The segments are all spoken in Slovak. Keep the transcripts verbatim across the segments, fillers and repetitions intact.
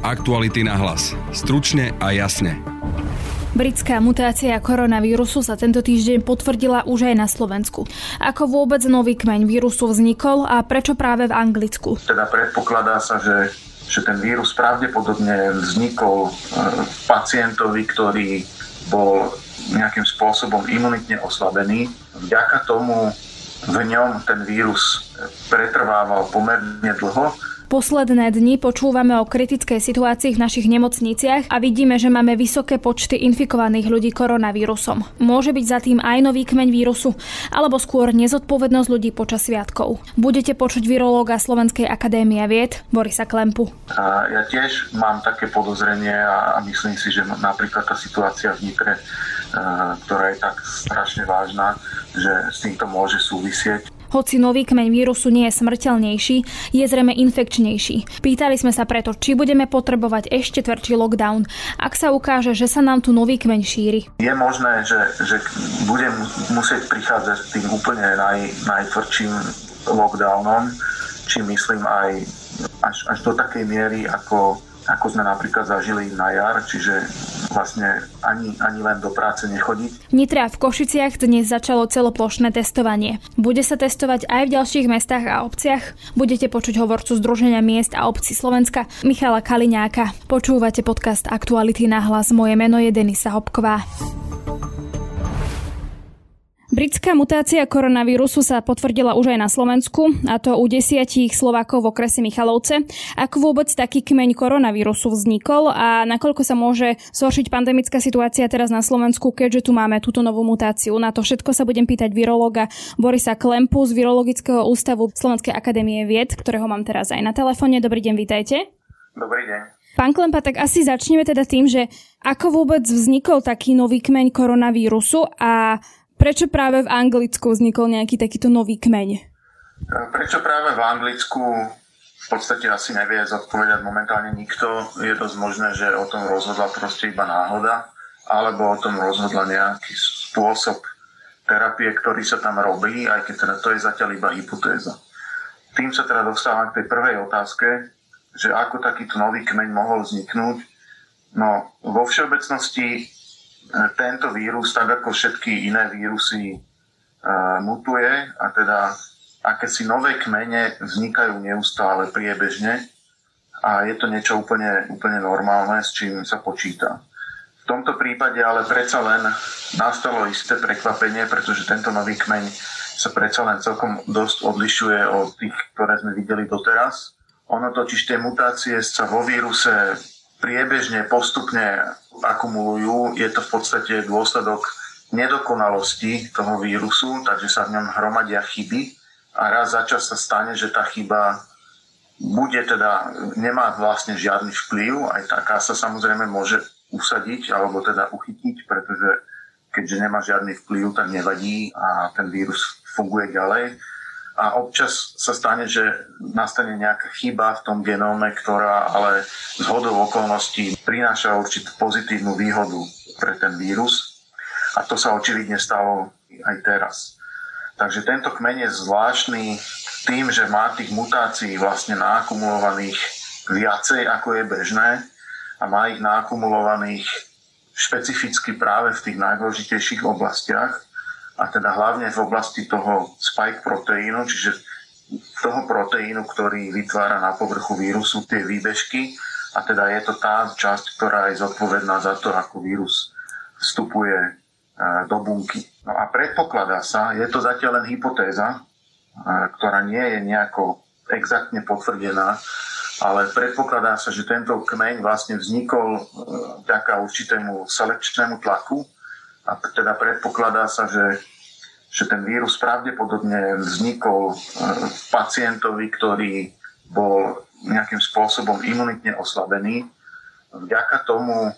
Aktuality na hlas. Stručne a jasne. Britská mutácia koronavírusu sa tento týždeň potvrdila už aj na Slovensku. Ako vôbec nový kmeň vírusu vznikol a prečo práve v Anglicku? Teda predpokladá sa, že, že ten vírus pravdepodobne vznikol pacientovi, ktorý bol nejakým spôsobom imunitne oslabený. Vďaka tomu v ňom ten vírus pretrvával pomerne dlho. Posledné dni počúvame o kritickej situácii v našich nemocniciach a vidíme, že máme vysoké počty infikovaných ľudí koronavírusom. Môže byť za tým aj nový kmeň vírusu, alebo skôr nezodpovednosť ľudí počas sviatkov. Budete počuť virológa Slovenskej akadémie vied Borisa Klempu. A ja tiež mám také podozrenie a myslím si, že napríklad tá situácia v Nitre, ktorá je tak strašne vážna, že s týmto môže súvisieť. Hoci nový kmeň vírusu nie je smrteľnejší, je zrejme infekčnejší. Pýtali sme sa preto, či budeme potrebovať ešte tvrdší lockdown, ak sa ukáže, že sa nám tu nový kmeň šíri. Je možné, že, že budem musieť prichádzať s tým úplne naj, najtvrdším lockdownom, či myslím aj až, až do takej miery, ako, ako sme napríklad zažili na jar, čiže vlastne ani, ani len do práce nechodiť. V Nitre a v Košiciach dnes začalo celoplošné testovanie. Bude sa testovať aj v ďalších mestách a obciach. Budete počuť hovorcu Združenia miest a obcí Slovenska Michala Kaliňáka. Počúvate podcast Aktuality na hlas. Moje meno je Denisa Hopková. Britská mutácia koronavírusu sa potvrdila už aj na Slovensku, a to u desiatich Slovákov v okrese Michalovce. Ako vôbec taký kmeň koronavírusu vznikol a nakoľko sa môže zhoršiť pandemická situácia teraz na Slovensku, keďže tu máme túto novú mutáciu? Na to všetko sa budem pýtať virológa Borisa Klempu z Virologického ústavu Slovenskej akadémie vied, ktorého mám teraz aj na telefóne. Dobrý deň, vítajte. Dobrý deň. Pán Klempa, tak asi začneme teda tým, že ako vôbec vznikol taký nový kmeň koronavírusu a prečo práve v Anglicku vznikol nejaký takýto nový kmeň? Prečo práve v Anglicku v podstate asi nevie zodpovedať momentálne nikto. Je dosť možné, že o tom rozhodla proste iba náhoda, alebo o tom rozhodla nejaký spôsob terapie, ktorý sa tam robí, aj keď teda to je zatiaľ iba hypotéza. Tým sa teda dostávam k tej prvej otázke, že ako takýto nový kmeň mohol vzniknúť. No, vo všeobecnosti tento vírus, tak ako všetky iné vírusy, mutuje a teda akési nové kmene vznikajú neustále priebežne a je to niečo úplne, úplne normálne, s čím sa počíta. V tomto prípade ale predsa len nastalo isté prekvapenie, pretože tento nový kmeň sa predsa len celkom dosť odlišuje od tých, ktoré sme videli doteraz. Ono totiž tie mutácie sa vo víruse priebežne, postupne akumulujú. Je to v podstate dôsledok nedokonalosti toho vírusu, takže sa v ňom hromadia chyby a raz za čas sa stane, že tá chyba bude teda, nemá vlastne žiadny vplyv, aj taká sa samozrejme môže usadiť alebo teda uchytiť, pretože keďže nemá žiadny vplyv, tak nevadí a ten vírus funguje ďalej. A občas sa stane, že nastane nejaká chyba v tom genóme, ktorá ale zhodou okolností prináša určitú pozitívnu výhodu pre ten vírus. A to sa očividne stalo aj teraz. Takže tento kmeň je zvláštny tým, že má tých mutácií vlastne naakumulovaných viacej, ako je bežné, a má ich naakumulovaných špecificky práve v tých najdôležitejších oblastiach, a teda hlavne v oblasti toho spike proteínu, čiže toho proteínu, ktorý vytvára na povrchu vírusu tie výbežky, a teda je to tá časť, ktorá je zodpovedná za to, ako vírus vstupuje do bunky. No a predpokladá sa, je to zatiaľ len hypotéza, ktorá nie je nejako exaktne potvrdená, ale predpokladá sa, že tento kmeň vlastne vznikol vďaka určitému selekčnému tlaku, a teda predpokladá sa, že, že ten vírus pravdepodobne vznikol pacientovi, ktorý bol nejakým spôsobom imunitne oslabený. Vďaka tomu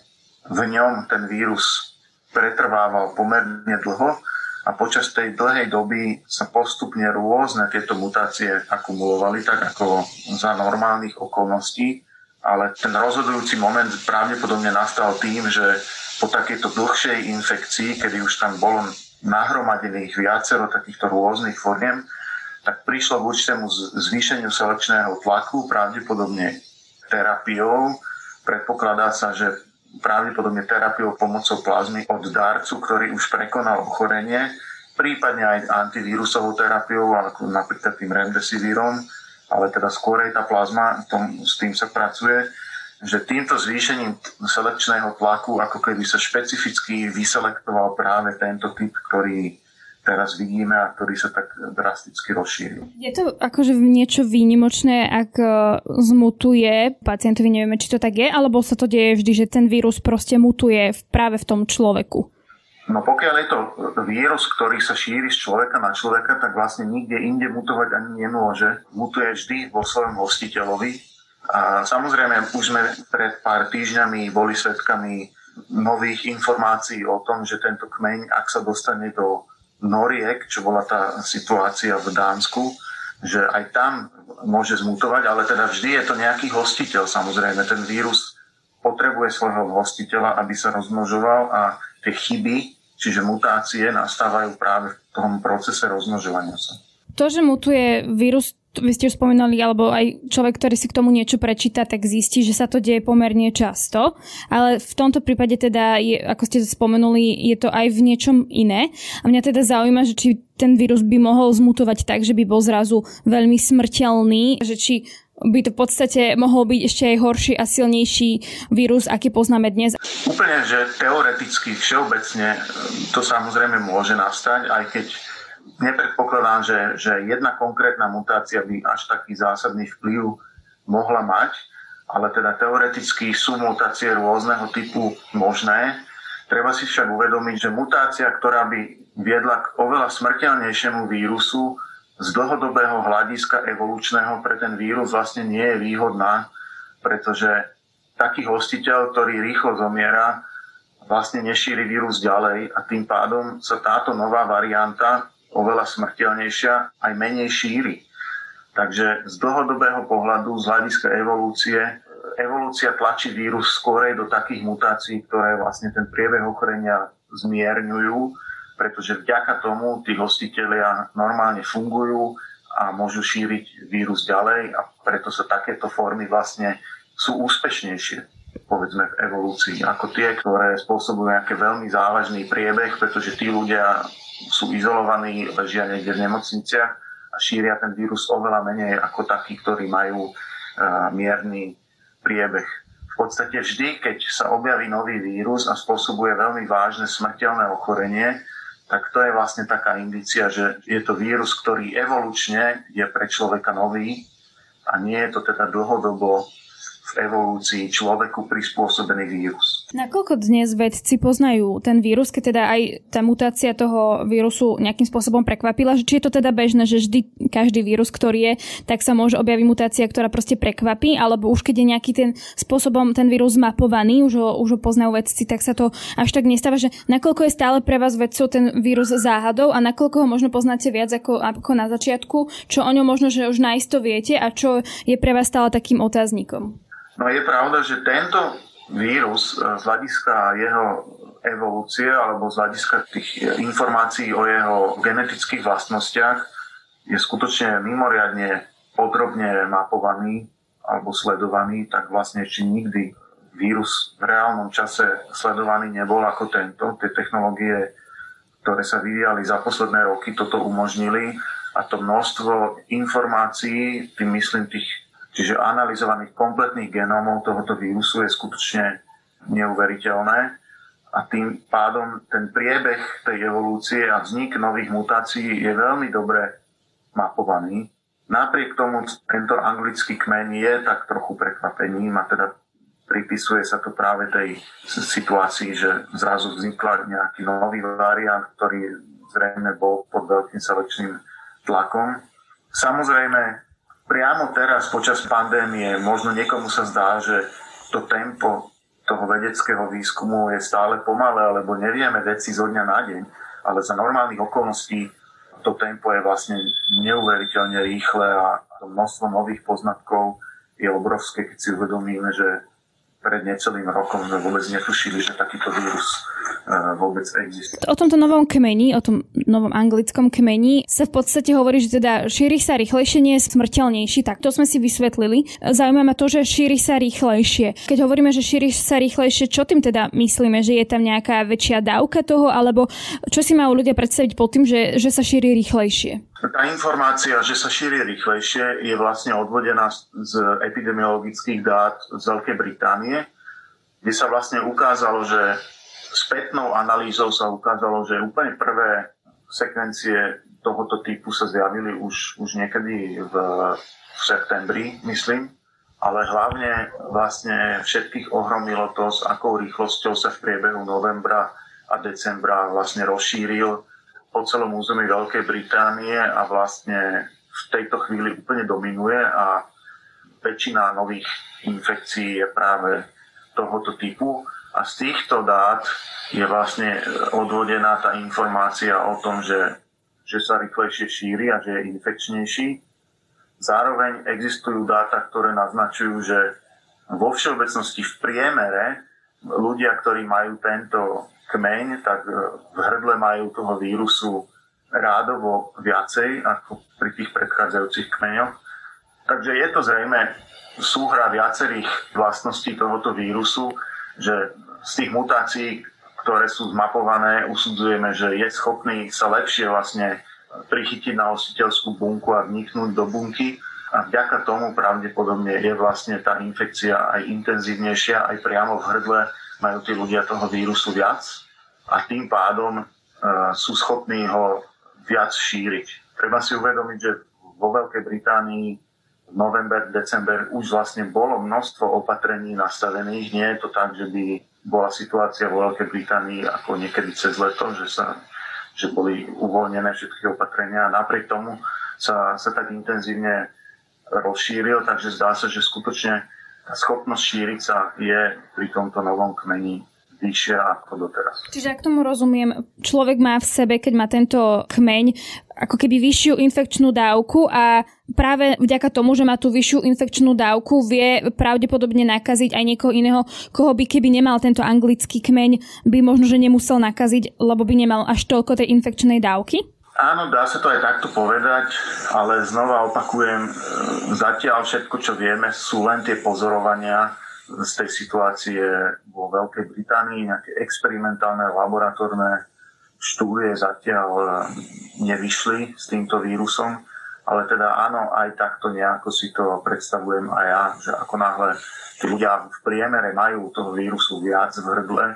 v ňom ten vírus pretrvával pomerne dlho a počas tej dlhej doby sa postupne rôzne tieto mutácie akumulovali, tak ako za normálnych okolností. Ale ten rozhodujúci moment pravdepodobne nastal tým, že po takejto dlhšej infekcii, kedy už tam bolo nahromadených viacero takýchto rôznych foriem, tak prišlo k určitému zvýšeniu selekčného tlaku, pravdepodobne terapiou, Predpokladá sa, že pravdepodobne terapiou pomocou plazmy od dárcu, ktorý už prekonal ochorenie, prípadne aj antivírusovou terapiou, ako napríklad tým remdesivírom, ale teda skôr aj tá plazma, tom, s tým sa pracuje, že týmto zvýšením selekčného tlaku ako keby sa špecificky vyselektoval práve tento typ, ktorý teraz vidíme a ktorý sa tak drasticky rozšíril. Je to akože niečo výnimočné, ak zmutuje pacientovi, nevieme, či to tak je, alebo sa to deje vždy, že ten vírus proste mutuje práve v tom človeku? No pokiaľ je to vírus, ktorý sa šíri z človeka na človeka, tak vlastne nikde inde mutovať ani nemôže. Mutuje vždy vo svojom hostiteľovi. A samozrejme, už sme pred pár týždňami boli svedkami nových informácií o tom, že tento kmeň, ak sa dostane do noriek, čo bola tá situácia v Dánsku, že aj tam môže zmutovať, ale teda vždy je to nejaký hostiteľ, samozrejme. Ten vírus potrebuje svojho hostiteľa, aby sa rozmnožoval, a tie chyby, čiže mutácie, nastávajú práve v tom procese rozmnožovania sa. To, že mutuje vírus, vy ste už spomínali, alebo aj človek, ktorý si k tomu niečo prečíta, tak zistí, že sa to deje pomerne často. Ale v tomto prípade teda, je, ako ste spomenuli, je to aj v niečom iné. A mňa teda zaujíma, že či ten vírus by mohol zmutovať tak, že by bol zrazu veľmi smrteľný, že či by to v podstate mohol byť ešte aj horší a silnejší vírus, aký poznáme dnes. Úplne, že teoreticky, všeobecne to samozrejme môže nastať, aj keď nepredpokladám, že, že jedna konkrétna mutácia by až taký zásadný vplyv mohla mať, ale teda teoreticky sú mutácie rôzneho typu možné. Treba si však uvedomiť, že mutácia, ktorá by viedla k oveľa smrteľnejšiemu vírusu, z dlhodobého hľadiska evolučného pre ten vírus vlastne nie je výhodná, pretože taký hostiteľ, ktorý rýchlo zomiera, vlastne nešíri vírus ďalej a tým pádom sa táto nová varianta oveľa smrteľnejšia aj menej šíri. Takže z dlhodobého pohľadu, z hľadiska evolúcie, evolúcia tlačí vírus skorej do takých mutácií, ktoré vlastne ten priebeh ochorenia zmierňujú, pretože vďaka tomu tí hostitelia normálne fungujú a môžu šíriť vírus ďalej, a preto sa takéto formy vlastne sú úspešnejšie, povedzme, v evolúcii, ako tie, ktoré spôsobujú nejaký veľmi závažný priebeh, pretože tí ľudia sú izolovaní, ležia niekde v nemocniciach a šíria ten vírus oveľa menej ako takí, ktorí majú uh, mierny priebeh. V podstate vždy, keď sa objaví nový vírus a spôsobuje veľmi vážne smrteľné ochorenie, tak to je vlastne taká indícia, že je to vírus, ktorý evolučne je pre človeka nový a nie je to teda dlhodobo v evolúcii človeku prispôsobený vírus. Nakoľko dnes vedci poznajú ten vírus, keď teda aj tá mutácia toho vírusu nejakým spôsobom prekvapila, že či je to teda bežné, že vždy každý vírus, ktorý je, tak sa môže objaviť mutácia, ktorá proste prekvapí, alebo už keď je nejaký ten spôsobom ten vírus mapovaný, už ho, už ho poznajú vedci, tak sa to až tak nestáva, že nakoľko je stále pre vás vedcov ten vírus záhadou a nakoľko ho možno poznáte viac ako, ako na začiatku, čo o ňom možno, že už najisto viete a čo je pre vás stále takým otáznikom? No je pravda, že tento vírus z hľadiska jeho evolúcie alebo z hľadiska tých informácií o jeho genetických vlastnostiach je skutočne mimoriadne podrobne mapovaný alebo sledovaný, tak vlastne ešte nikdy vírus v reálnom čase sledovaný nebol ako tento. Tie technológie, ktoré sa vyvíjali za posledné roky, toto umožnili a to množstvo informácií, tým myslím tých Čiže analyzovaných kompletných genómov tohoto vírusu je skutočne neuveriteľné a tým pádom ten priebeh tej evolúcie a vznik nových mutácií je veľmi dobre mapovaný. Napriek tomu tento anglický kmeň je tak trochu prekvapením a teda pripisuje sa to práve tej situácii, že zrazu vznikla nejaký nový variant, ktorý zrejme bol pod veľkým selekčným tlakom. Samozrejme, priamo teraz, počas pandémie, možno niekomu sa zdá, že to tempo toho vedeckého výskumu je stále pomalé, alebo nevieme veci zo dňa na deň, ale za normálnych okolností to tempo je vlastne neuveriteľne rýchle a to množstvo nových poznatkov je obrovské, keď si uvedomíme, že pred necelým rokom sme vôbec netušili, že takýto vírus vôbec existuje. O tomto novom kmeni, o tom novom anglickom kmeni sa v podstate hovorí, že teda šíri sa rýchlejšie, nie je smrteľnejší. Tak to sme si vysvetlili. Zaujíma ma to, že šíri sa rýchlejšie. Keď hovoríme, že šíri sa rýchlejšie, čo tým teda myslíme, že je tam nejaká väčšia dávka toho, alebo čo si majú ľudia predstaviť pod tým, že, že sa šíri rýchlejšie? Tá informácia, že sa šíri rýchlejšie, je vlastne odvodená z epidemiologických dát z Veľkej Británie, kde sa vlastne ukázalo, že spätnou analýzou sa ukázalo, že úplne prvé sekvencie tohoto typu sa zjavili už, už niekedy v, v septembri, myslím, ale hlavne vlastne všetkých ohromilo to, s akou rýchlosťou sa v priebehu novembra a decembra vlastne rozšíril po celom území Veľkej Británie a vlastne v tejto chvíli úplne dominuje a väčšina nových infekcií je práve tohoto typu. A z týchto dát je vlastne odvodená tá informácia o tom, že, že sa rýchlejšie šíri a že je infekčnejší. Zároveň existujú dáta, ktoré naznačujú, že vo všeobecnosti v priemere ľudia, ktorí majú tento kmeň, tak v hrdle majú toho vírusu rádovo viacej ako pri tých predchádzajúcich kmeňoch. Takže je to zrejme súhra viacerých vlastností tohoto vírusu, že z tých mutácií, ktoré sú zmapované, usudzujeme, že je schopný sa lepšie vlastne prichytiť na hostiteľskú bunku a vniknúť do bunky. A vďaka tomu pravdepodobne je vlastne tá infekcia aj intenzívnejšia, aj priamo v hrdle majú tí ľudia toho vírusu viac a tým pádom e, sú schopní ho viac šíriť. Treba si uvedomiť, že vo Veľkej Británii v november, december už vlastne bolo množstvo opatrení nastavených. Nie je to tak, že by bola situácia vo Veľkej Británii ako niekedy cez leto, že, sa, že boli uvoľnené všetky opatrenia a napriek tomu sa, sa tak intenzívne rozšíril, takže zdá sa, že skutočne tá schopnosť šíriť sa je pri tomto novom kmeni vyššia ako doteraz. Čiže ak tomu rozumiem, človek má v sebe, keď má tento kmeň, ako keby vyššiu infekčnú dávku a práve vďaka tomu, že má tú vyššiu infekčnú dávku, vie pravdepodobne nakaziť aj niekoho iného, koho by keby nemal tento anglický kmeň, by možno, že nemusel nakaziť, lebo by nemal až toľko tej infekčnej dávky? Áno, dá sa to aj takto povedať, ale znova opakujem, zatiaľ všetko, čo vieme, sú len tie pozorovania z tej situácie vo Veľkej Británii, nejaké experimentálne laboratórne štúdie zatiaľ nevyšli s týmto vírusom, ale teda áno, aj takto nejako si to predstavujem aj ja, že ako náhle tí ľudia v priemere majú toho vírusu viac v hrdle,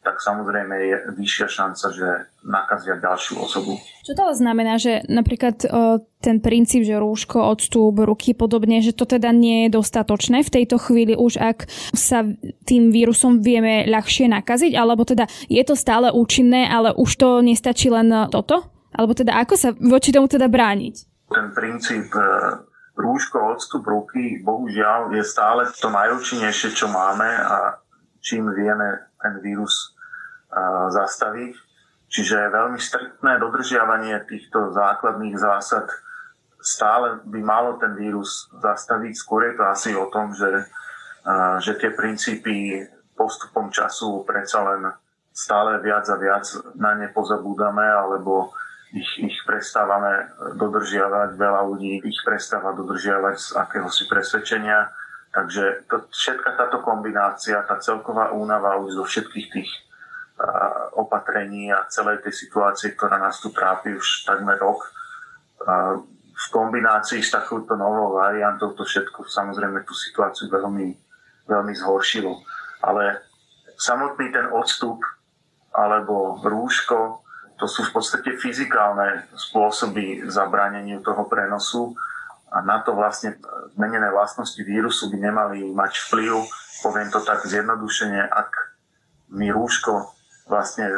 tak samozrejme je vyššia šanca, že nakazia ďalšiu osobu. Čo to znamená, že napríklad o, ten princíp, že rúško, odstúp, ruky podobne, že to teda nie je dostatočné v tejto chvíli už, ak sa tým vírusom vieme ľahšie nakaziť? Alebo teda je to stále účinné, ale už to nestačí len toto? Alebo teda ako sa voči tomu teda brániť? Ten princíp rúško, odstúp, ruky, bohužiaľ je stále to najúčinnejšie, čo máme a čím vieme ten vírus uh, zastaviť. Čiže veľmi striktné dodržiavanie týchto základných zásad stále by malo ten vírus zastaviť. Skôr je to asi o tom, že, uh, že tie princípy postupom času predsa len stále viac a viac na ne pozabúdame, alebo ich, ich prestávame dodržiavať. Veľa ľudí ich prestáva dodržiavať z akéhosi presvedčenia. Takže to, všetka táto kombinácia, tá celková únava už zo všetkých tých uh, opatrení a celej tej situácie, ktorá nás tu trápi už takmer rok, uh, v kombinácii s takouto novou variantou to všetko samozrejme tú situáciu veľmi, veľmi zhoršilo. Ale samotný ten odstup alebo rúško, to sú v podstate fyzikálne spôsoby zabráneniu toho prenosu, a na to vlastne zmenené vlastnosti vírusu by nemali mať vplyv. Poviem to tak zjednodušene, ak mi rúško vlastne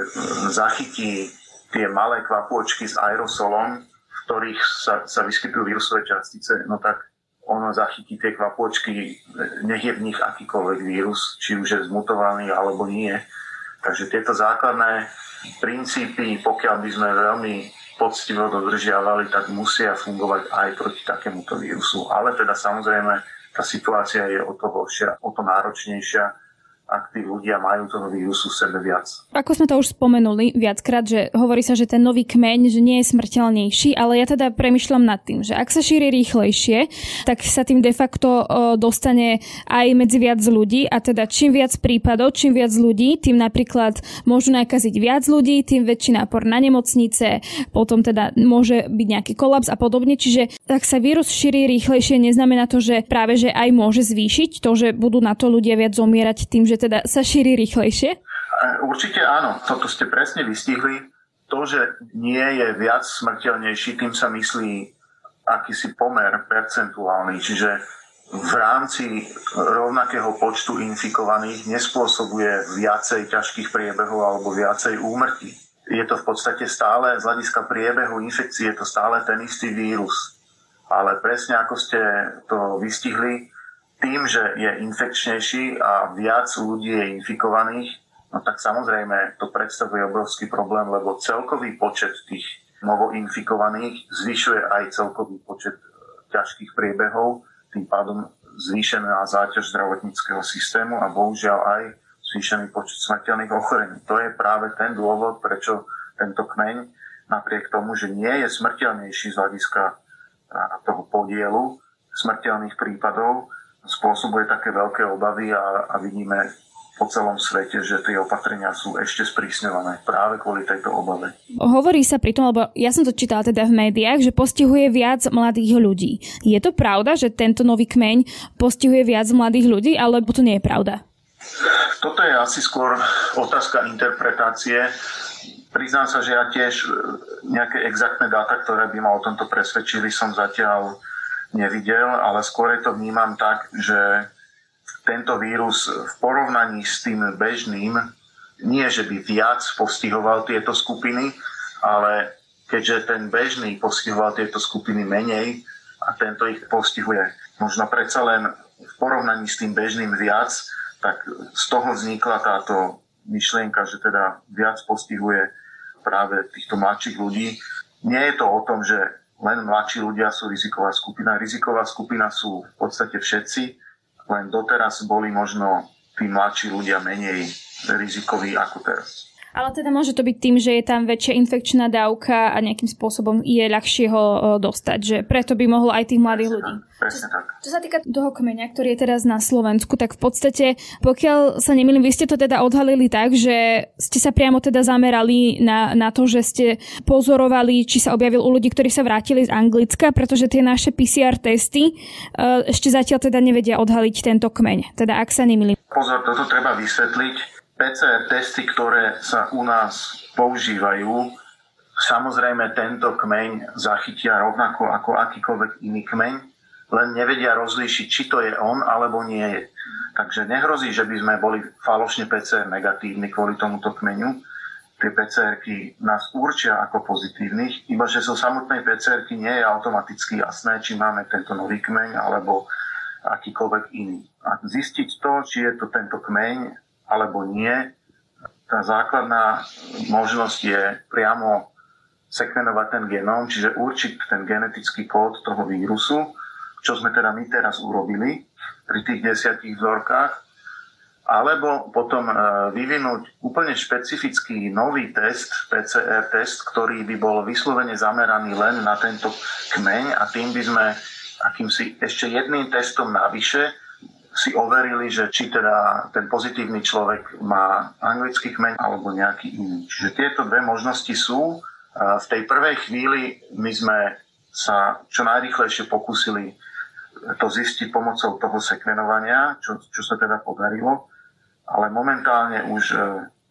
zachytí tie malé kvapôčky s aerosolom, v ktorých sa, sa vyskytujú vírusové častice, no tak ono zachytí tie kvapôčky, nech je v nich akýkoľvek vírus, či už je zmutovaný alebo nie. Takže tieto základné princípy, pokiaľ by sme veľmi poctivo dodržiavali, tak musia fungovať aj proti takémuto vírusu. Ale teda samozrejme, tá situácia je o to horšia, o to náročnejšia a ak tí ľudia majú toho vírusu v sebe viac. Ako sme to už spomenuli viackrát, že hovorí sa, že ten nový kmeň, že nie je smrteľnejší, ale ja teda premyšľam nad tým, že ak sa šíri rýchlejšie, tak sa tým de facto dostane aj medzi viac ľudí a teda čím viac prípadov, čím viac ľudí, tým napríklad môžu nakaziť viac ľudí, tým väčší nápor na nemocnice, potom teda môže byť nejaký kolaps a podobne, čiže ak sa vírus šíri rýchlejšie, neznamená to, že práve že aj môže zvýšiť to, že budú na to ľudia viac zomierať tým, že teda sa šíri rýchlejšie? Určite áno, toto ste presne vystihli. To, že nie je viac smrteľnejší, tým sa myslí akýsi pomer percentuálny, čiže v rámci rovnakého počtu infikovaných nespôsobuje viacej ťažkých priebehov alebo viacej úmrtí. Je to v podstate stále, z hľadiska priebehu infekcie, je to stále ten istý vírus. Ale presne ako ste to vystihli, tým, že je infekčnejší a viac ľudí je infikovaných, no tak samozrejme to predstavuje obrovský problém, lebo celkový počet tých novoinfikovaných zvyšuje aj celkový počet ťažkých priebehov, tým pádom zvýšená záťaž zdravotníckeho systému a bohužiaľ aj zvýšený počet smrteľných ochorení. To je práve ten dôvod, prečo tento kmeň, napriek tomu, že nie je smrteľnejší z hľadiska toho podielu smrteľných prípadov, spôsobuje také veľké obavy a, a vidíme po celom svete, že tie opatrenia sú ešte sprísňované práve kvôli tejto obave. Hovorí sa pri tom, lebo ja som to čítala teda v médiách, že postihuje viac mladých ľudí. Je to pravda, že tento nový kmeň postihuje viac mladých ľudí, alebo to nie je pravda? Toto je asi skôr otázka interpretácie. Priznám sa, že ja tiež nejaké exaktné dáta, ktoré by ma o tomto presvedčili, som zatiaľ nevidel, ale skôr to vnímam tak, že tento vírus v porovnaní s tým bežným nie, že by viac postihoval tieto skupiny, ale keďže ten bežný postihoval tieto skupiny menej a tento ich postihuje možno predsa len v porovnaní s tým bežným viac, tak z toho vznikla táto myšlienka, že teda viac postihuje práve týchto mladších ľudí. Nie je to o tom, že len mladší ľudia sú riziková skupina. Riziková skupina sú v podstate všetci, len doteraz boli možno tí mladší ľudia menej rizikoví ako teraz. Ale teda môže to byť tým, že je tam väčšia infekčná dávka a nejakým spôsobom je ľahšie ho dostať, že preto by mohlo aj tých mladých ľudí. Presne tak. Čo, čo sa týka toho kmeňa, ktorý je teraz na Slovensku, tak v podstate, pokiaľ sa nemýlim, vy ste to teda odhalili tak, že ste sa priamo teda zamerali na, na to, že ste pozorovali, či sa objavil u ľudí, ktorí sa vrátili z Anglicka, pretože tie naše pé cé er testy ešte zatiaľ teda nevedia odhaliť tento kmeň. Teda ak sa nemýlim. Pozor, toto treba vysvetliť. pé cé er testy, ktoré sa u nás používajú, samozrejme tento kmeň zachytia rovnako ako akýkoľvek iný kmeň, len nevedia rozlíšiť, či to je on, alebo nie je. Takže nehrozí, že by sme boli falošne pé cé er negatívni kvôli tomuto kmeňu. Tie pé cé erky nás určia ako pozitívnych, iba že zo samotnej pé cé erky nie je automaticky jasné, či máme tento nový kmeň, alebo akýkoľvek iný. A zistiť to, či je to tento kmeň, alebo nie. Tá základná možnosť je priamo sekvenovať ten genóm, čiže určiť ten genetický kód toho vírusu, čo sme teda my teraz urobili pri tých desiatich vzorkách, alebo potom vyvinúť úplne špecifický nový test, pé cé er test, ktorý by bol vyslovene zameraný len na tento kmeň a tým by sme akýmsi ešte jedným testom navyše si overili, že či teda ten pozitívny človek má anglický kmeň alebo nejaký iný. Čiže tieto dve možnosti sú. V tej prvej chvíli my sme sa čo najrýchlejšie pokúsili to zistiť pomocou toho sekvenovania, čo, čo sa teda podarilo. Ale momentálne už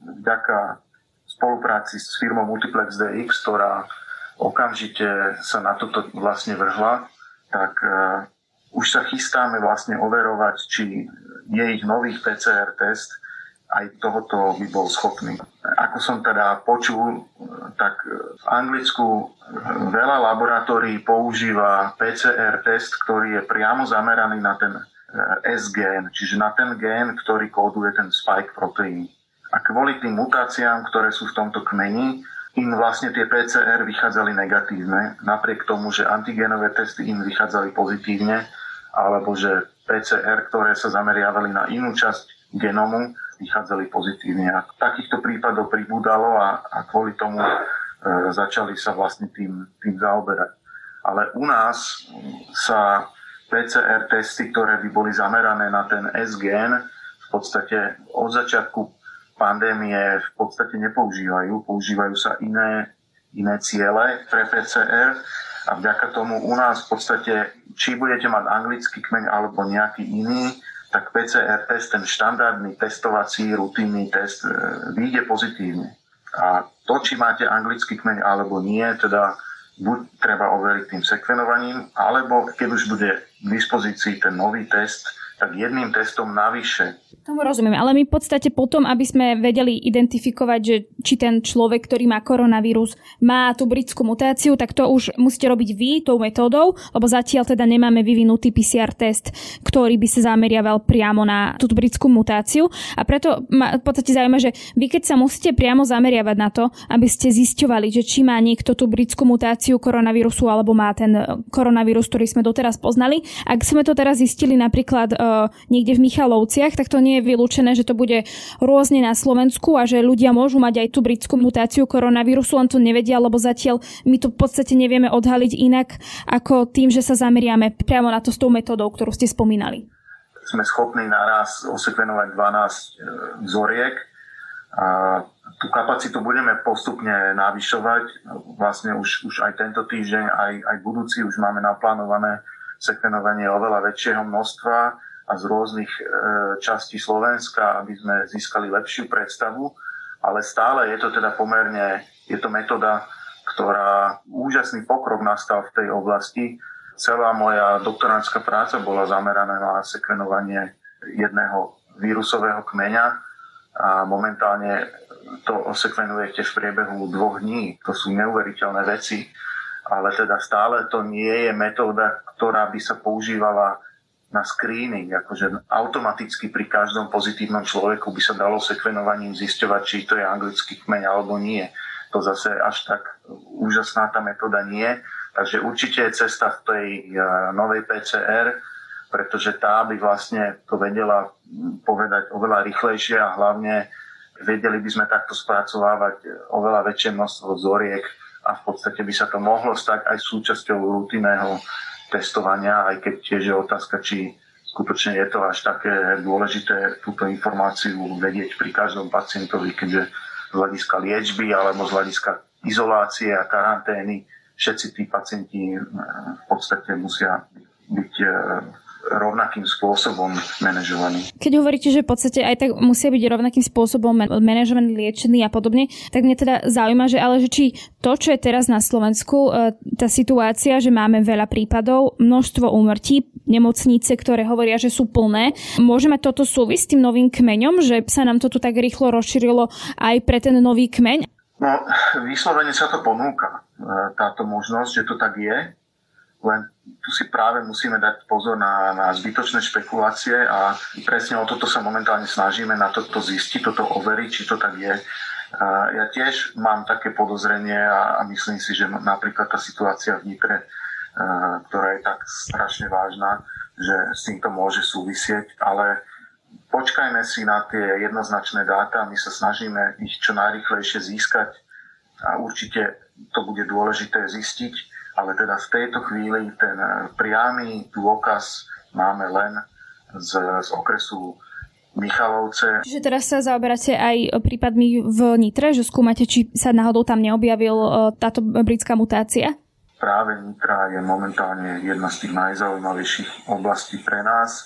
vďaka spolupráci s firmou Multiplex dé iks, ktorá okamžite sa na toto vlastne vrhla, tak už sa chystáme vlastne overovať, či je ich nový pé cé er test aj tohoto by bol schopný. Ako som teda počul, tak v Anglicku veľa laboratórií používa pé cé er test, ktorý je priamo zameraný na ten es gén, čiže na ten gén, ktorý kóduje ten spike proteín. A kvôli tým mutáciám, ktoré sú v tomto kmeni, im vlastne tie pé cé er vychádzali negatívne, napriek tomu, že antigenové testy im vychádzali pozitívne, alebo že pé cé er, ktoré sa zameriavali na inú časť genomu vychádzali pozitívne. A takýchto prípadov pribúdalo a, a kvôli tomu e, začali sa vlastne tým, tým zaoberať. Ale u nás sa pé cé er testy, ktoré by boli zamerané na ten es gé en, v podstate od začiatku pandémie v podstate nepoužívajú. Používajú sa iné, iné ciele pre pé cé er a vďaka tomu u nás v podstate, či budete mať anglický kmeň alebo nejaký iný, tak pé cé er test, ten štandardný testovací rutinný test, vyjde pozitívne. A to, či máte anglický kmeň alebo nie, teda buď treba overiť tým sekvenovaním, alebo keď už bude k dispozícii ten nový test, tak jedným testom navyše. Tomu rozumiem, ale my v podstate potom, aby sme vedeli identifikovať, že či ten človek, ktorý má koronavírus, má tú britskú mutáciu, tak to už musíte robiť vy tou metódou, lebo zatiaľ teda nemáme vyvinutý pé cé er test, ktorý by sa zameriaval priamo na tú britskú mutáciu. A preto ma v podstate zaujíma, že vy keď sa musíte priamo zameriavať na to, aby ste zisťovali, že či má niekto tú britskú mutáciu koronavírusu alebo má ten koronavírus, ktorý sme doteraz poznali. Ak sme to teraz zistili napríklad niekde v Michalovciach, tak to nie je vylúčené, že to bude rôzne na Slovensku a že ľudia môžu mať aj tú britskú mutáciu koronavírusu, len to nevedia, lebo zatiaľ my to v podstate nevieme odhaliť inak ako tým, že sa zameriame priamo na to s tou metódou, ktorú ste spomínali. Sme schopní naraz osekvenovať dvanásť vzoriek a tú kapacitu budeme postupne navyšovať. Vlastne už, už aj tento týždeň, aj, aj budúci už máme naplánované sekvenovanie oveľa väčšieho množstva a z rôznych e, častí Slovenska, aby sme získali lepšiu predstavu, ale stále je to teda pomerne, je to metóda, ktorá úžasný pokrok nastal v tej oblasti. Celá moja doktoránska práca bola zameraná na sekvenovanie jedného vírusového kmeňa a momentálne to osekvenujete v priebehu dvoch dní. To sú neuveriteľné veci, ale teda stále to nie je metóda, ktorá by sa používala na screening, akože automaticky pri každom pozitívnom človeku by sa dalo sekvenovaním zisťovať, či to je anglický kmeň alebo nie. To zase až tak úžasná tá metóda nie. Takže určite je cesta v tej novej pé cé er, pretože tá by vlastne to vedela povedať oveľa rýchlejšie a hlavne vedeli by sme takto spracovávať oveľa väčšie množstvo vzoriek a v podstate by sa to mohlo stať aj súčasťou rutinného testovania, aj keď tiež je otázka, či skutočne je to až také dôležité túto informáciu vedieť pri každom pacientovi, keďže z hľadiska liečby alebo z hľadiska izolácie a karantény všetci tí pacienti v podstate musia byť rovnakým spôsobom manažovaný. Keď hovoríte, že v podstate aj tak musia byť rovnakým spôsobom manažovaný, liečený a podobne, tak mňa teda zaujíma, že ale že či to, čo je teraz na Slovensku, tá situácia, že máme veľa prípadov, množstvo úmrtí, nemocnice, ktoré hovoria, že sú plné, môžeme toto súvisť s tým novým kmeňom, že sa nám to tu tak rýchlo rozšírilo aj pre ten nový kmeň? No, vyslovene sa to ponúka, táto možnosť, že to tak je. Len tu si práve musíme dať pozor na, na zbytočné špekulácie a presne o toto sa momentálne snažíme, na toto zistiť, toto overiť, či to tak je. Ja tiež mám také podozrenie a myslím si, že napríklad tá situácia v Nitre, ktorá je tak strašne vážna, že s týmto môže súvisieť, ale počkajme si na tie jednoznačné dáta, my sa snažíme ich čo najrýchlejšie získať a určite to bude dôležité zistiť. Ale teda v tejto chvíli ten priamy dôkaz máme len z, z okresu Michalovce. Čiže teraz sa zaoberáte aj prípadmi v Nitre, že skúmate, či sa náhodou tam neobjavil táto britská mutácia? Práve Nitra je momentálne jedna z tých najzaujímavejších oblastí pre nás.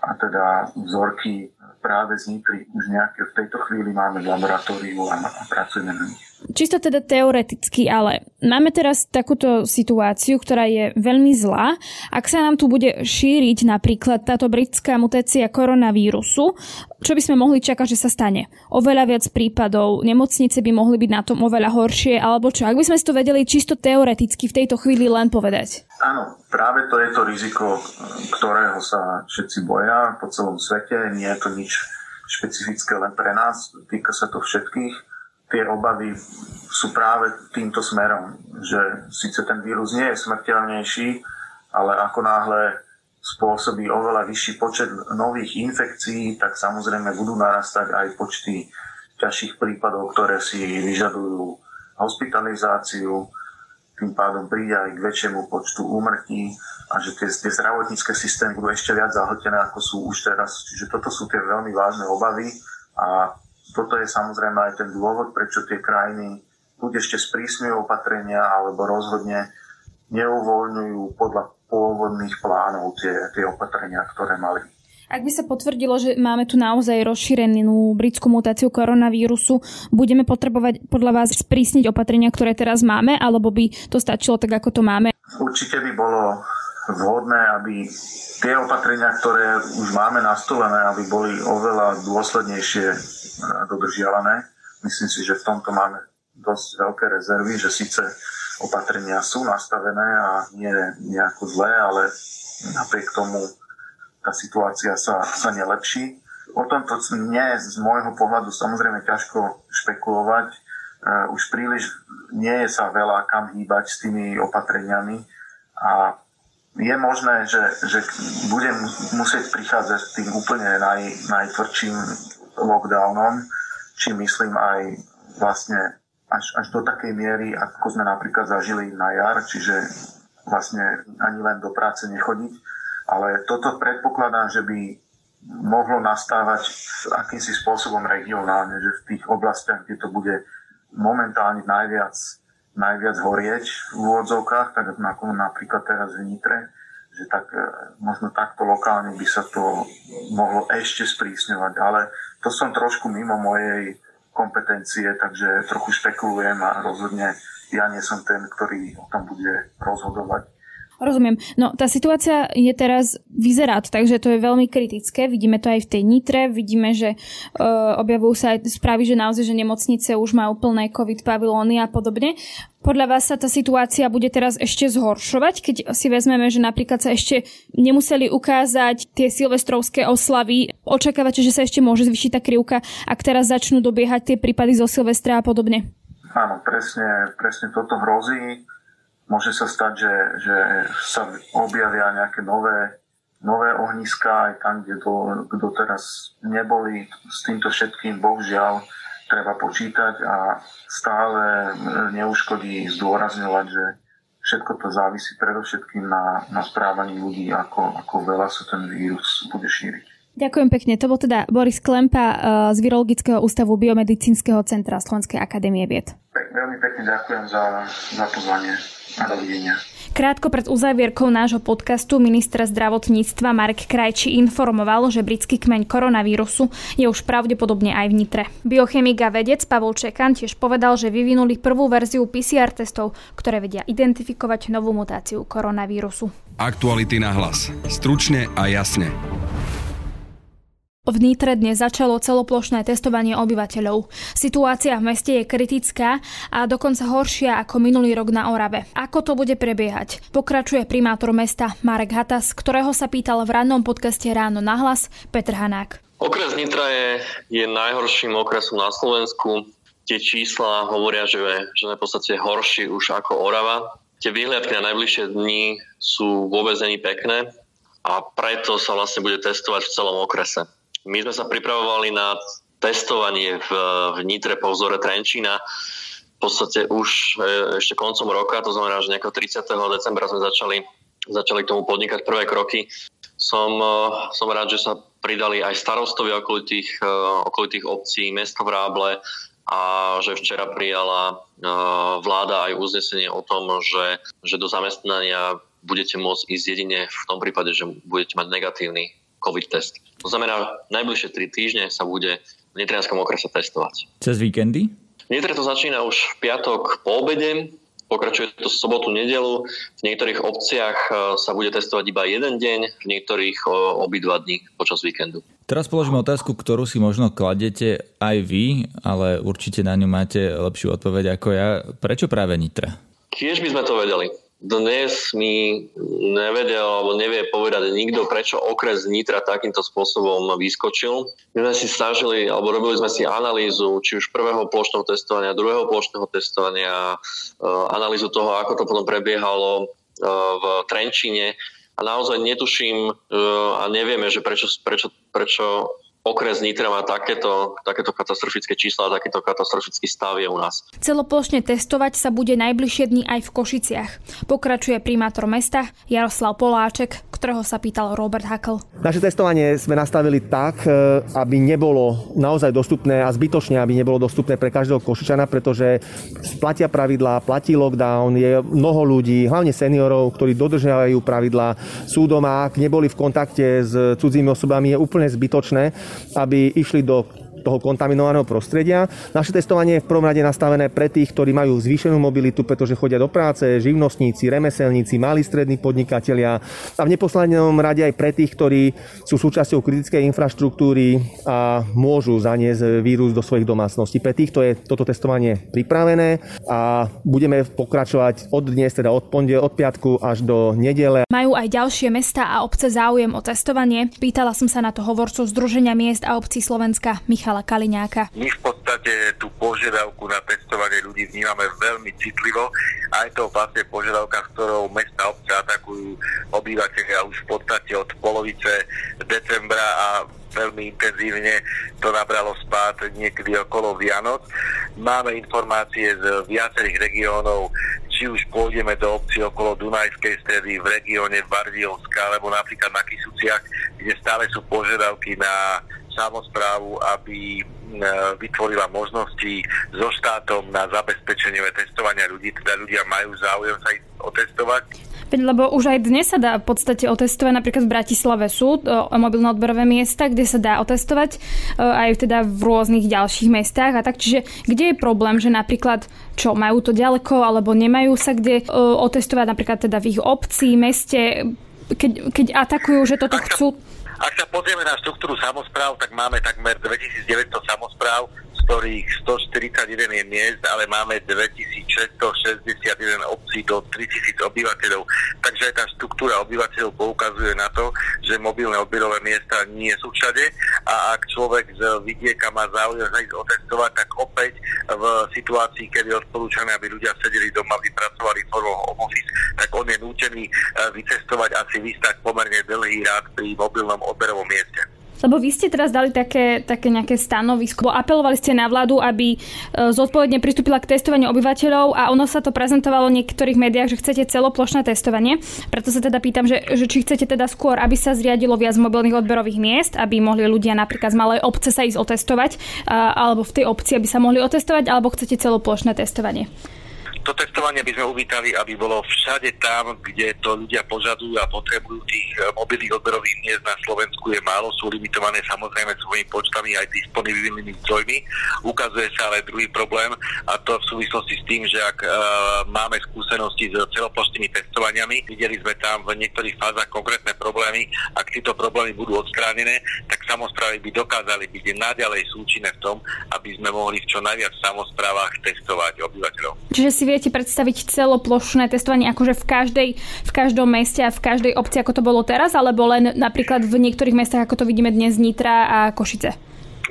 A teda vzorky práve z Nitry už nejaké v tejto chvíli máme v laboratóriu a, a pracujeme na nich. Čisto teda teoreticky, ale máme teraz takúto situáciu, ktorá je veľmi zlá. Ak sa nám tu bude šíriť napríklad táto britská mutácia koronavírusu, čo by sme mohli čakať, že sa stane? Oveľa viac prípadov, nemocnice by mohli byť na tom oveľa horšie, alebo čo? Ak by sme si to vedeli čisto teoreticky v tejto chvíli len povedať? Áno, práve to je to riziko, ktorého sa všetci boja po celom svete. Nie je to nič špecifické len pre nás, týka sa to všetkých. Tie obavy sú práve týmto smerom, že síce ten vírus nie je smrteľnejší, ale ako náhle spôsobí oveľa vyšší počet nových infekcií, tak samozrejme budú narastať aj počty ťažších prípadov, ktoré si vyžadujú hospitalizáciu, tým pádom príde aj k väčšiemu počtu úmrtí a že tie, tie zdravotnícke systémy budú ešte viac zahltené, ako sú už teraz. Čiže toto sú tie veľmi vážne obavy a toto je samozrejme aj ten dôvod, prečo tie krajiny buď ešte sprísňujú opatrenia, alebo rozhodne neuvoľňujú podľa pôvodných plánov tie, tie opatrenia, ktoré mali. Ak by sa potvrdilo, že máme tu naozaj rozšírenú britskú mutáciu koronavírusu, budeme potrebovať podľa vás sprísniť opatrenia, ktoré teraz máme, alebo by to stačilo tak, ako to máme? Určite by bolo vhodné, aby tie opatrenia, ktoré už máme nastolené, aby boli oveľa dôslednejšie dodržiavané. Myslím si, že v tomto máme dosť veľké rezervy, že síce opatrenia sú nastavené a nie nejako zlé, ale napriek tomu tá situácia sa, sa nelepší. O tomto nie je z môjho pohľadu samozrejme ťažko špekulovať. E, už príliš nie je sa veľa kam hýbať s tými opatreniami a je možné, že, že budem musieť prichádzať s tým úplne naj, najtvrdším lockdownom, či myslím aj vlastne až, až do takej miery, ako sme napríklad zažili na jar, čiže vlastne ani len do práce nechodiť. Ale toto predpokladám, že by mohlo nastávať akýmsi spôsobom regionálne, že v tých oblastiach, kde to bude momentálne najviac, najviac horieť v úvodzovkách, tak ako napríklad teraz v Nitre, že tak, možno takto lokálne by sa to mohlo ešte sprísňovať. Ale to som trošku mimo mojej kompetencie, takže trochu špekulujem a rozhodne ja nie som ten, ktorý o tom bude rozhodovať. Rozumiem. No tá situácia je teraz, vyzerá to, takže to je veľmi kritické. Vidíme to aj v tej Nitre, vidíme, že e, objavujú sa aj správy, že naozaj, že nemocnice už majú plné COVID pavilóny a podobne. Podľa vás sa tá situácia bude teraz ešte zhoršovať, keď si vezmeme, že napríklad sa ešte nemuseli ukázať tie silvestrovské oslavy. Očakávate, že sa ešte môže zvýšiť tá krivka, ak teraz začnú dobiehať tie prípady zo Silvestra a podobne? Áno, presne, presne toto hrozí. Môže sa stať, že, že sa objavia nejaké nové, nové ohniská aj tam, kde doteraz neboli. S týmto všetkým bohužiaľ treba počítať a stále neuškodí zdôrazňovať, že všetko to závisí predovšetkým na, na správaní ľudí, ako, ako veľa sa ten vírus bude šíriť. Ďakujem pekne. To bol teda Boris Klempa z Virologického ústavu biomedicínskeho centra Slovenskej akadémie vied. Veľmi pekne ďakujem za, za pozvanie. Krátko pred uzavierkou nášho podcastu minister zdravotníctva Marek Krajči informoval, že britský kmeň koronavírusu je už pravdepodobne aj v Nitre. Biochemik a vedec Pavol Čekan tiež povedal, že vyvinuli prvú verziu pé cé er testov, ktoré vedia identifikovať novú mutáciu koronavírusu. Aktuality na hlas. Stručne a jasne. V Nitre dnes začalo celoplošné testovanie obyvateľov. Situácia v meste je kritická a dokonca horšia ako minulý rok na Orave. Ako to bude prebiehať? Pokračuje primátor mesta Marek Hatas, ktorého sa pýtal v rannom podcaste Ráno na hlas Petr Hanák. Okres Nitra je, je najhorším okresom na Slovensku. Tie čísla hovoria, že je v podstate horší už ako Orava. Tie výhľadky na najbližšie dni sú vôbec není pekné a preto sa vlastne bude testovať v celom okrese. My sme sa pripravovali na testovanie v, v Nitre po vzore Trenčína v podstate už ešte koncom roka, to znamená, že nejako tridsiateho decembra sme začali, začali k tomu podnikať prvé kroky. Som, som rád, že sa pridali aj starostovi okolitých, okolitých obcí, mesto Vráble a že včera prijala vláda aj uznesenie o tom, že, že do zamestnania budete môcť ísť jedine v tom prípade, že budete mať negatívny COVID test. To znamená, najbližšie tri týždne sa bude v nitrianskom okrese testovať. Cez víkendy? V Nitre to začína už v piatok po obede, pokračuje to sobotu, nedelu. V niektorých obciach sa bude testovať iba jeden deň, v niektorých obidva dní počas víkendu. Teraz položím otázku, ktorú si možno kladete aj vy, ale určite na ňu máte lepšiu odpoveď ako ja. Prečo práve Nitra? Kiež by sme to vedeli. Dnes mi nevedel alebo nevie povedať nikto, prečo okres Nitra takýmto spôsobom vyskočil. My sme si snažili, alebo robili sme si analýzu, či už prvého plošného testovania, druhého plošného testovania, analýzu toho, ako to potom prebiehalo v Trenčíne a naozaj netuším a nevieme, že prečo, prečo, prečo okres Nitra má takéto, takéto katastrofické čísla a takéto katastrofický stav je u nás. Celoplošne testovať sa bude najbližšie dni aj v Košiciach. Pokračuje primátor mesta Jaroslav Poláček, ktorého sa pýtal Robert Hakl. Naše testovanie sme nastavili tak, aby nebolo naozaj dostupné a zbytočne, aby nebolo dostupné pre každého Košičana, pretože platia pravidlá, platí lockdown, je mnoho ľudí, hlavne seniorov, ktorí dodržiavajú pravidlá, sú doma, ak neboli v kontakte s cudzými osobami, je úplne zbytočné, aby išli do toho kontaminovaného prostredia. Naše testovanie je v prvom rade nastavené pre tých, ktorí majú zvýšenú mobilitu, pretože chodia do práce, živnostníci, remeselníci, malí strední podnikatelia a v neposlednom rade aj pre tých, ktorí sú súčasťou kritickej infraštruktúry a môžu zaniesť vírus do svojich domácností. Pre týchto je toto testovanie pripravené a budeme pokračovať od dnes, teda od pondel, od piatku až do nedele. Majú aj ďalšie mestá a obce záujem o testovanie. Pýtala som sa na to hovorcu Združenia miest a obcí Slovenska Michala Kaliňáka. My v podstate tú požiadavku na testovanie ľudí vnímame veľmi citlivo a je to vlastne požiadavka, s ktorou mesta obce atakujú obyvateľia už v podstate od polovice decembra a veľmi intenzívne to nabralo spád niekedy okolo Vianoc. Máme informácie z viacerých regiónov, či už pôjdeme do obcí okolo Dunajskej stredy, v regióne Bardijovská, alebo napríklad na Kysuciach, kde stále sú požiadavky na samosprávu, aby vytvorila možnosti so štátom na zabezpečenie testovania ľudí, teda ľudia majú záujem sa otestovať. Lebo už aj dnes sa dá v podstate otestovať, napríklad v Bratislave sú mobilné odberové miesta, kde sa dá otestovať aj teda v rôznych ďalších mestách a tak, čiže kde je problém, že napríklad čo, majú to ďaleko alebo nemajú sa kde otestovať napríklad teda v ich obci, meste, keď, keď atakujú, že toto chcú. Ak sa pozrieme na štruktúru samospráv, tak máme takmer dvetisícdeväťsto samospráv, z ktorých stoštyridsaťjeden je miest, ale máme dvetisícšesťstošesťdesiatjeden obcí do tritisíc obyvateľov. Takže aj tá štruktúra obyvateľov poukazuje na to, že mobilné odberové miesta nie sú všade a ak človek z vidieka má záujem sa ísť otestovať, tak opäť v situácii, kedy odporúčané, aby ľudia sedeli doma, vypracovali formou home office, tak on je nútený vycestovať asi vystať pomerne dlhý rád pri mobilnom odberovom mieste. Lebo vy ste teraz dali také, také nejaké stanovisko. Apelovali ste na vládu, aby zodpovedne pristúpila k testovaniu obyvateľov a ono sa to prezentovalo v niektorých médiách, že chcete celoplošné testovanie. Preto sa teda pýtam, že, že či chcete teda skôr, aby sa zriadilo viac mobilných odberových miest, aby mohli ľudia napríklad z malej obce sa ísť otestovať, alebo v tej obci, aby sa mohli otestovať, alebo chcete celoplošné testovanie. To testovanie by sme uvítali, aby bolo všade tam, kde to ľudia požadujú a potrebujú. Tých mobilných odberových miest na Slovensku je málo, sú limitované samozrejme svojimi počtami aj disponibilnými zdrojmi. Ukazuje sa ale druhý problém a to v súvislosti s tým, že ak e, máme skúsenosti s celoplošnými testovaniami, videli sme tam v niektorých fázach konkrétne problémy, ak tieto problémy budú odstránené, tak samosprávy by dokázali byť naďalej súčinné v tom, aby sme mohli v čo najviac samosprávach testovať obyvateľov. Čiže si viete predstaviť celoplošné testovanie akože v každej, v každom meste a v každej obci, ako to bolo teraz, alebo len napríklad v niektorých mestách, ako to vidíme dnes, Nitra a Košice?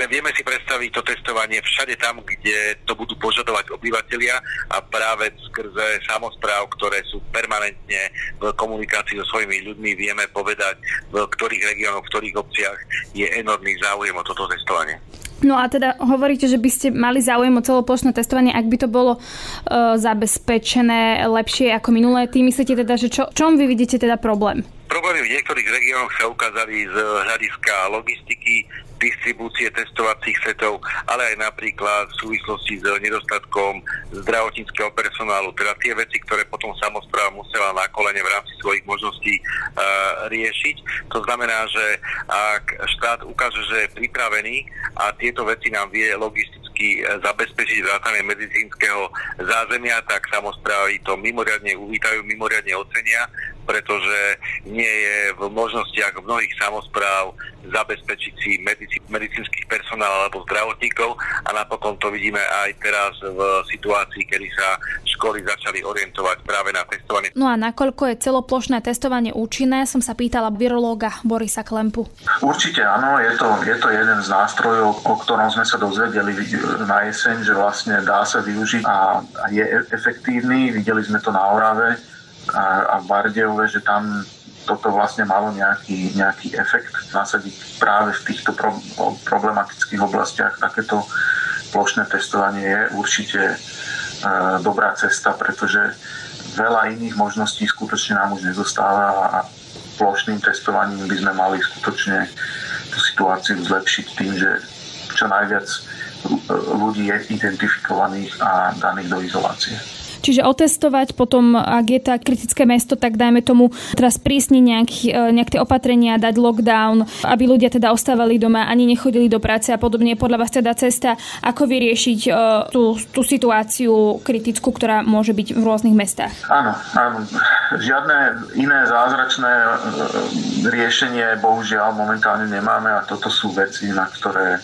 Vieme si predstaviť to testovanie všade tam, kde to budú požadovať obyvatelia a práve skrze samospráv, ktoré sú permanentne v komunikácii so svojimi ľuďmi, vieme povedať, v ktorých regiónoch, v ktorých obciach je enormný záujem o toto testovanie. No a teda hovoríte, že by ste mali záujem o celoplošné testovanie, ak by to bolo e, zabezpečené lepšie ako minulé. Tým myslíte teda, že čo, čom vy vidíte teda problém? Problémy v niektorých regiónoch sa ukázali z hľadiska logistiky, distribúcie testovacích setov, ale aj napríklad v súvislosti s nedostatkom zdravotníckeho personálu. Teda tie veci, ktoré potom samospráva musela na kolene v rámci svojich možností uh, riešiť. To znamená, že ak štát ukáže, že je pripravený a tieto veci nám vie logisticky zabezpečiť vrátane medicínskeho zázemia, tak samosprávy to mimoriadne uvítajú, mimoriadne ocenia, pretože nie je v možnostiach mnohých samospráv zabezpečiť si medici, medicínsky personál alebo zdravotníkov a napokon to vidíme aj teraz v situácii, kedy sa školy začali orientovať práve na testovanie. No a nakoľko je celoplošné testovanie účinné, som sa pýtala virológa Borisa Klempu. Určite áno, je to, je to jeden z nástrojov, o ktorom sme sa dozvedeli na jeseň, že vlastne dá sa využiť a, a je efektívny. Videli sme to na Orave a v Bardejove, že tam toto vlastne malo nejaký, nejaký efekt, nasadiť práve v týchto pro, problematických oblastiach takéto plošné testovanie je určite e, dobrá cesta, pretože veľa iných možností skutočne nám už nezostáva a plošným testovaním by sme mali skutočne tú situáciu zlepšiť tým, že čo najviac ľudí je identifikovaných a daných do izolácie. Čiže otestovať, potom ak je tá kritické mesto, tak dajme tomu teraz prísniť nejak, nejak tie opatrenia, dať lockdown, aby ľudia teda ostávali doma, ani nechodili do práce a podobne. Podľa vás teda cesta, ako vyriešiť uh, tú, tú situáciu kritickú, ktorá môže byť v rôznych mestách? Áno, áno. Žiadne iné zázračné riešenie bohužiaľ momentálne nemáme a toto sú veci, na ktoré,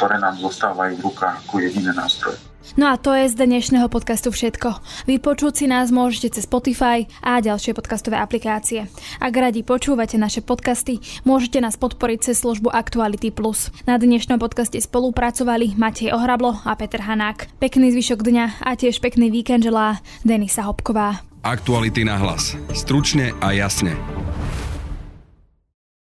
ktoré nám zostávajú v rukách ako jediné nástroje. No a to je z dnešného podcastu všetko. Vypočuť si nás môžete cez Spotify a ďalšie podcastové aplikácie. Ak radi počúvate naše podcasty, môžete nás podporiť cez službu Aktuality Plus. Na dnešnom podcaste spolupracovali Matej Ohrablo a Peter Hanák. Pekný zvyšok dňa a tiež pekný víkend želá Denisa Hopková. Aktuality na hlas. Stručne a jasne.